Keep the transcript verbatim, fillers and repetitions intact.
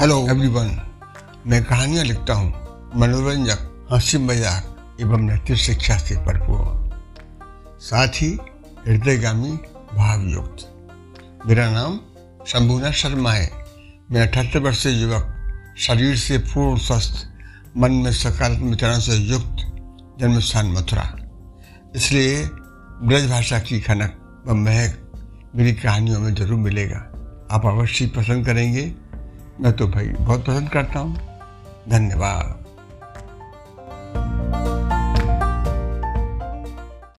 Hello everyone, मैं कहानियाँ लिखता हूँ, मनोरंजक, हंसी मजाक एवं नैतिक शिक्षा से भरपूर, साथ ही हृदयगामी भावयुक्त। मेरा नाम शंभुना शर्मा है। मैं अठहत्तर वर्षीय युवक, शरीर से पूर्ण स्वस्थ, मन में सकारात्मकता से युक्त, जन्म स्थान मथुरा। इसलिए ब्रज भाषा की खनक व महक मेरी कहानियों में जरूर मिलेगा। आप अवश्य पसंद करेंगे। मैं तो भाई बहुत पसंद करता हूँ। धन्यवाद।